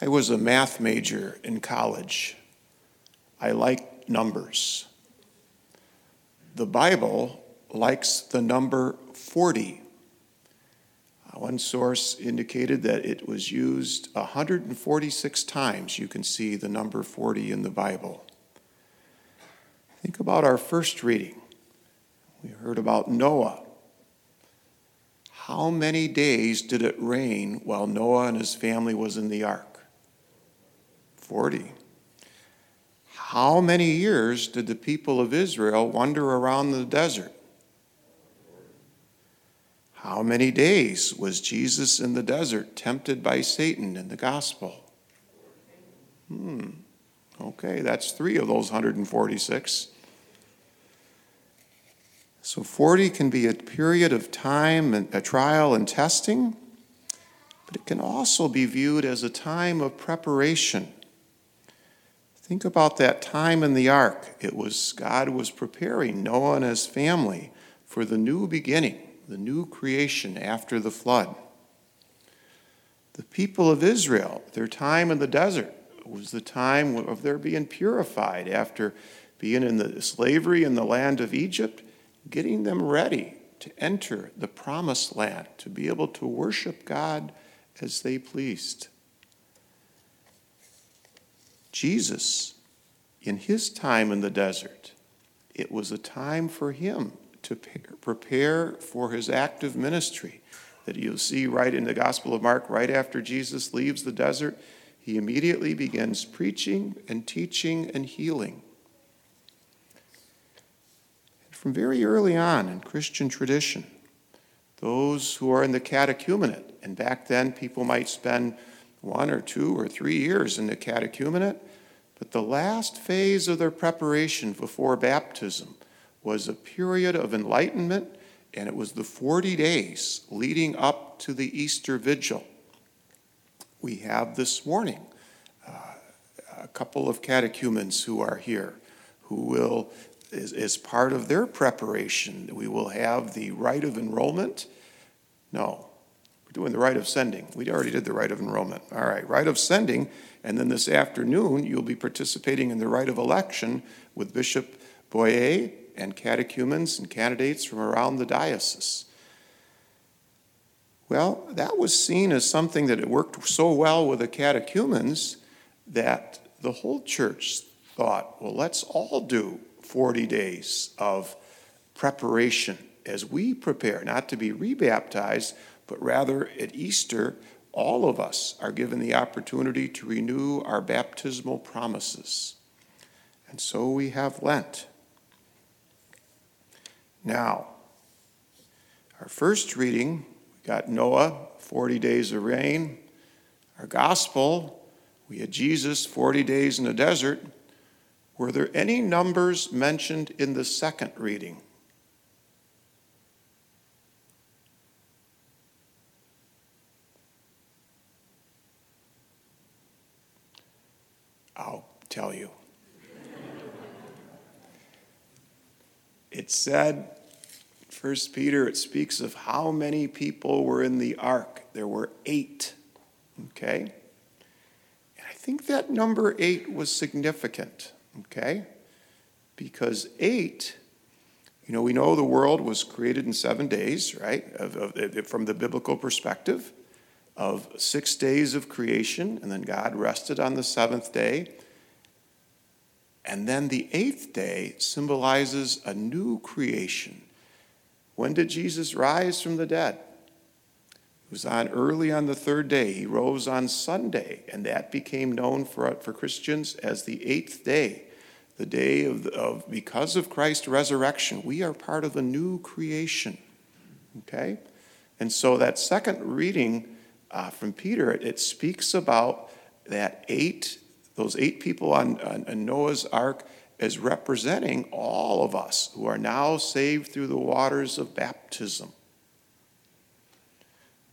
I was a math major in college. I liked numbers. The Bible likes the number 40. One source indicated that it was used 146 times. You can see the number 40 in the Bible. Think about our first reading. We heard about Noah. How many days did it rain while Noah and his family was in the ark? 40. How many years did the people of Israel wander around the desert? How many days was Jesus in the desert tempted by Satan in the gospel? Okay, that's 3 of those 146. So 40 can be a period of time and a trial and testing, but it can also be viewed as a time of preparation. Think about that time in the ark. God was preparing Noah and his family for the new beginning, the new creation after the flood. The people of Israel, their time in the desert was the time of their being purified after being in the slavery in the land of Egypt, getting them ready to enter the promised land, to be able to worship God as they pleased. Jesus, in his time in the desert, it was a time for him to prepare for his active ministry that you'll see right in the Gospel of Mark. Right after Jesus leaves the desert, he immediately begins preaching and teaching and healing. And from very early on in Christian tradition, those who are in the catechumenate, and back then people might spend 1 or 2 or 3 years in the catechumenate, but the last phase of their preparation before baptism was a period of enlightenment, and it was the 40 days leading up to the Easter Vigil. We have this morning a couple of catechumens who are here, who will, as part of their preparation, we will have the rite of enrollment. No, we're doing the rite of sending. We already did the rite of enrollment. All right, rite of sending, and then this afternoon you'll be participating in the rite of election with Bishop Boyer and catechumens and candidates from around the diocese. Well, that was seen as something that it worked so well with the catechumens that the whole church thought, well, let's all do 40 days of preparation as we prepare, not to be rebaptized, but rather at Easter, all of us are given the opportunity to renew our baptismal promises. And so we have Lent. Now, our first reading, we got Noah, 40 days of rain. Our gospel, we had Jesus, 40 days in the desert. Were there any numbers mentioned in the second reading? I'll tell you. It said, 1 Peter, it speaks of how many people were in the ark. There were 8, okay? And I think that number 8 was significant, okay? Because 8, we know the world was created in 7 days, right? From the biblical perspective of 6 days of creation, and then God rested on the 7th day. And then the 8th day symbolizes a new creation. When did Jesus rise from the dead? It was early on the 3rd day. He rose on Sunday, and that became known for Christians as the 8th day, the day of because of Christ's resurrection. We are part of a new creation, okay? And so that second reading from Peter, it speaks about that 8 those 8 people on Noah's ark is representing all of us who are now saved through the waters of baptism.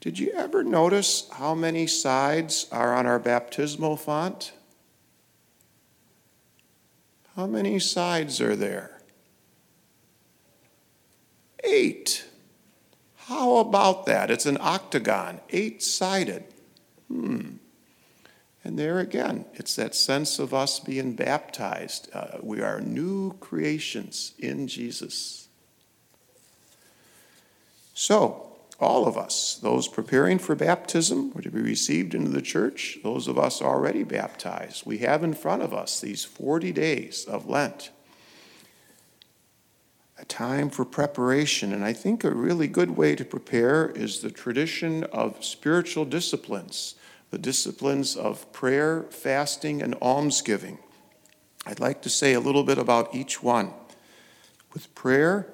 Did you ever notice how many sides are on our baptismal font? How many sides are there? 8. How about that? It's an octagon, 8-sided. And there again, it's that sense of us being baptized. We are new creations in Jesus. So, all of us, those preparing for baptism, were to be received into the church, those of us already baptized, we have in front of us these 40 days of Lent, a time for preparation. And I think a really good way to prepare is the tradition of spiritual disciplines, the disciplines of prayer, fasting, and almsgiving. I'd like to say a little bit about each one. With prayer,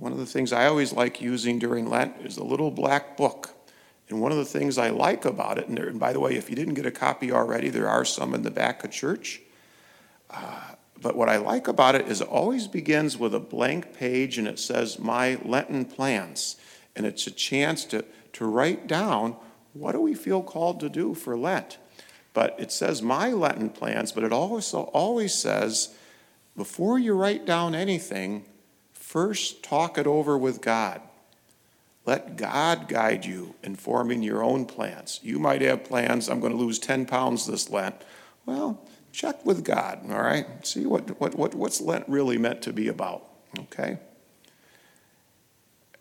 one of the things I always like using during Lent is the little black book. And one of the things I like about it, and by the way, if you didn't get a copy already, there are some in the back of church. But what I like about it is it always begins with a blank page, and it says, my Lenten plans. And it's a chance to write down, what do we feel called to do for Lent? But it says, my Lenten plans, but it also always says, before you write down anything, first, talk it over with God. Let God guide you in forming your own plans. You might have plans, I'm going to lose 10 pounds this Lent. Well, check with God, all right? See what's Lent really meant to be about, okay?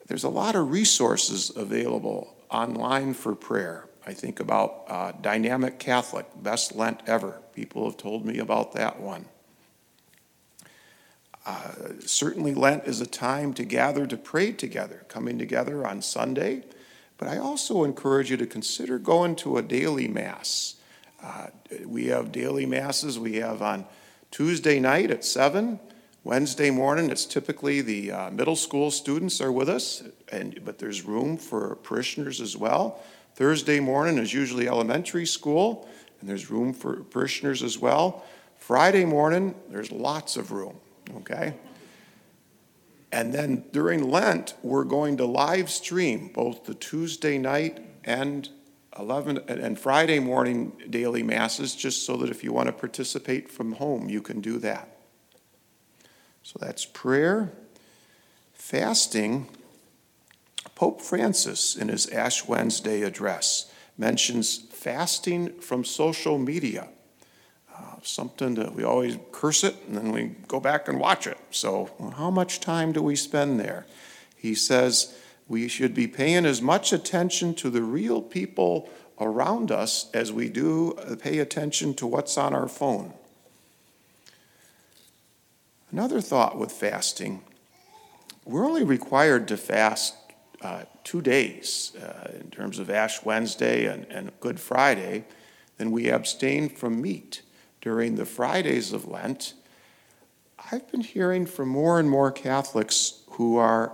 There's a lot of resources available online for prayer. I think about Dynamic Catholic, Best Lent Ever. People have told me about that one. Certainly Lent is a time to gather to pray together, coming together on Sunday. But I also encourage you to consider going to a daily mass. We have daily masses. We have on Tuesday night at 7, Wednesday morning. It's typically the middle school students are with us, but there's room for parishioners as well. Thursday morning is usually elementary school, and there's room for parishioners as well. Friday morning, there's lots of room. Okay? And then during Lent, we're going to live stream both the Tuesday night and Friday morning daily masses, just so that if you want to participate from home, you can do that. So that's prayer. Fasting. Pope Francis, in his Ash Wednesday address, mentions fasting from social media. Something that we always curse it, and then we go back and watch it. So how much time do we spend there? He says we should be paying as much attention to the real people around us as we do pay attention to what's on our phone. Another thought with fasting, we're only required to fast 2 days in terms of Ash Wednesday and Good Friday. Then we abstain from meat during the Fridays of Lent. I've been hearing from more and more Catholics who are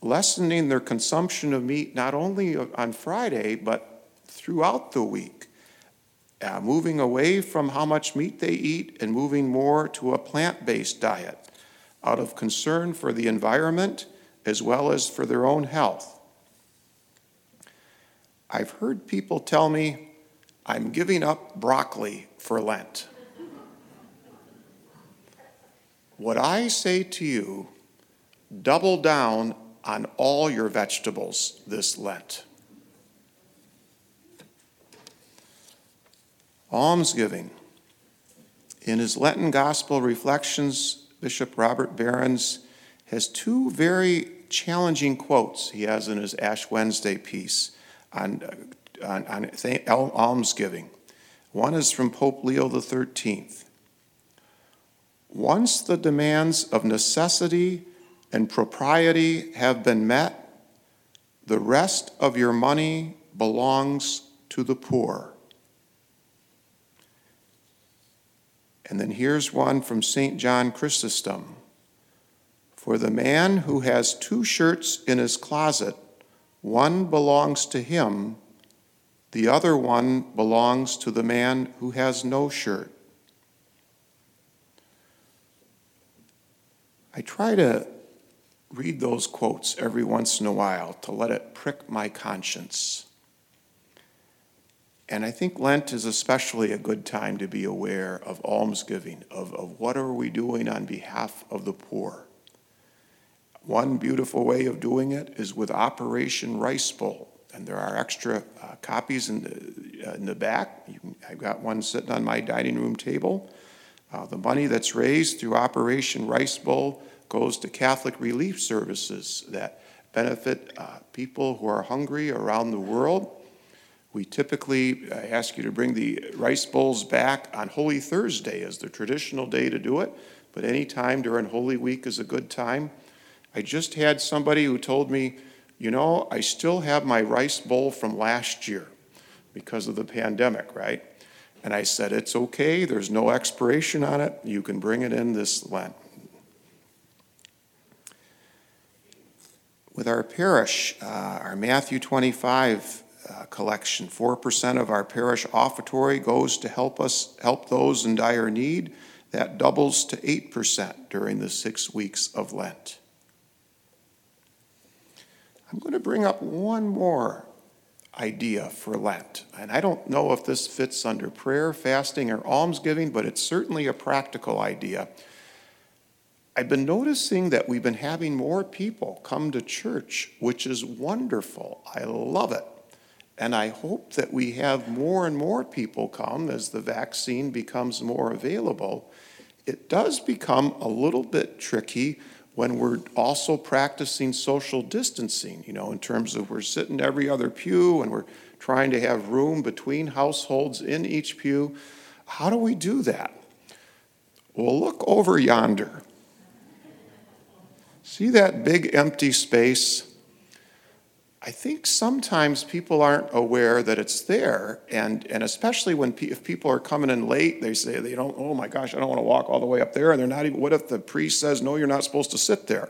lessening their consumption of meat, not only on Friday, but throughout the week, moving away from how much meat they eat and moving more to a plant-based diet out of concern for the environment as well as for their own health. I've heard people tell me, I'm giving up broccoli for Lent. What I say to you, double down on all your vegetables this Lent. Almsgiving. In his Lenten Gospel Reflections, Bishop Robert Barron has two very challenging quotes he has in his Ash Wednesday piece on almsgiving. One is from Pope Leo the 13th. Once the demands of necessity and propriety have been met, the rest of your money belongs to the poor. And then here's one from St. John Chrysostom. For the man who has 2 shirts in his closet, one belongs to him, the other one belongs to the man who has no shirt. I try to read those quotes every once in a while to let it prick my conscience. And I think Lent is especially a good time to be aware of almsgiving, of what are we doing on behalf of the poor. One beautiful way of doing it is with Operation Rice Bowl. And there are extra copies in the back. You can I've got one sitting on my dining room table. The money that's raised through Operation Rice Bowl goes to Catholic Relief Services that benefit people who are hungry around the world. We typically ask you to bring the rice bowls back on Holy Thursday as the traditional day to do it, but any time during Holy Week is a good time. I just had somebody who told me, you know, I still have my rice bowl from last year because of the pandemic, right? And I said, it's okay, there's no expiration on it. You can bring it in this Lent. With our parish, our Matthew 25 collection. 4% of our parish offertory goes to help those in dire need. That doubles to 8% during the 6 weeks of Lent. I'm going to bring up one more idea for Lent, and I don't know if this fits under prayer, fasting, or almsgiving, but it's certainly a practical idea. I've been noticing that we've been having more people come to church, which is wonderful. I love it. And I hope that we have more and more people come as the vaccine becomes more available. It does become a little bit tricky when we're also practicing social distancing, you know, in terms of we're sitting every other pew and we're trying to have room between households in each pew. How do we do that? Well, look over yonder. See that big empty space? I think sometimes people aren't aware that it's there, and especially when if people are coming in late, they say they don't. Oh my gosh, I don't want to walk all the way up there, and they're not even. What if the priest says no? You're not supposed to sit there.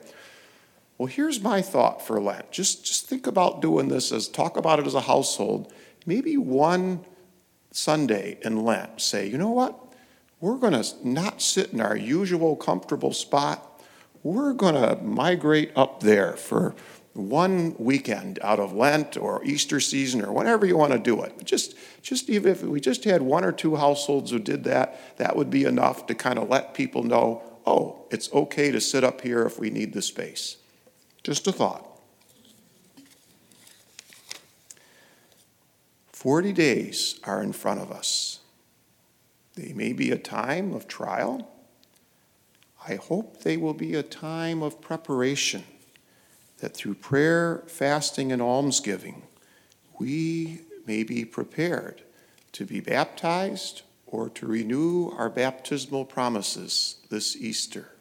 Well, here's my thought for Lent. Just think about doing this as talk about it as a household. Maybe one Sunday in Lent, say, you know what? We're going to not sit in our usual comfortable spot. We're going to migrate up there for one weekend out of Lent or Easter season or whenever you want to do it. Just even if we just had one or two households who did that, that would be enough to kind of let people know, oh, it's okay to sit up here if we need the space. Just a thought. 40 days are in front of us. They may be a time of trial. I hope they will be a time of preparation, that through prayer, fasting, and almsgiving, we may be prepared to be baptized or to renew our baptismal promises this Easter.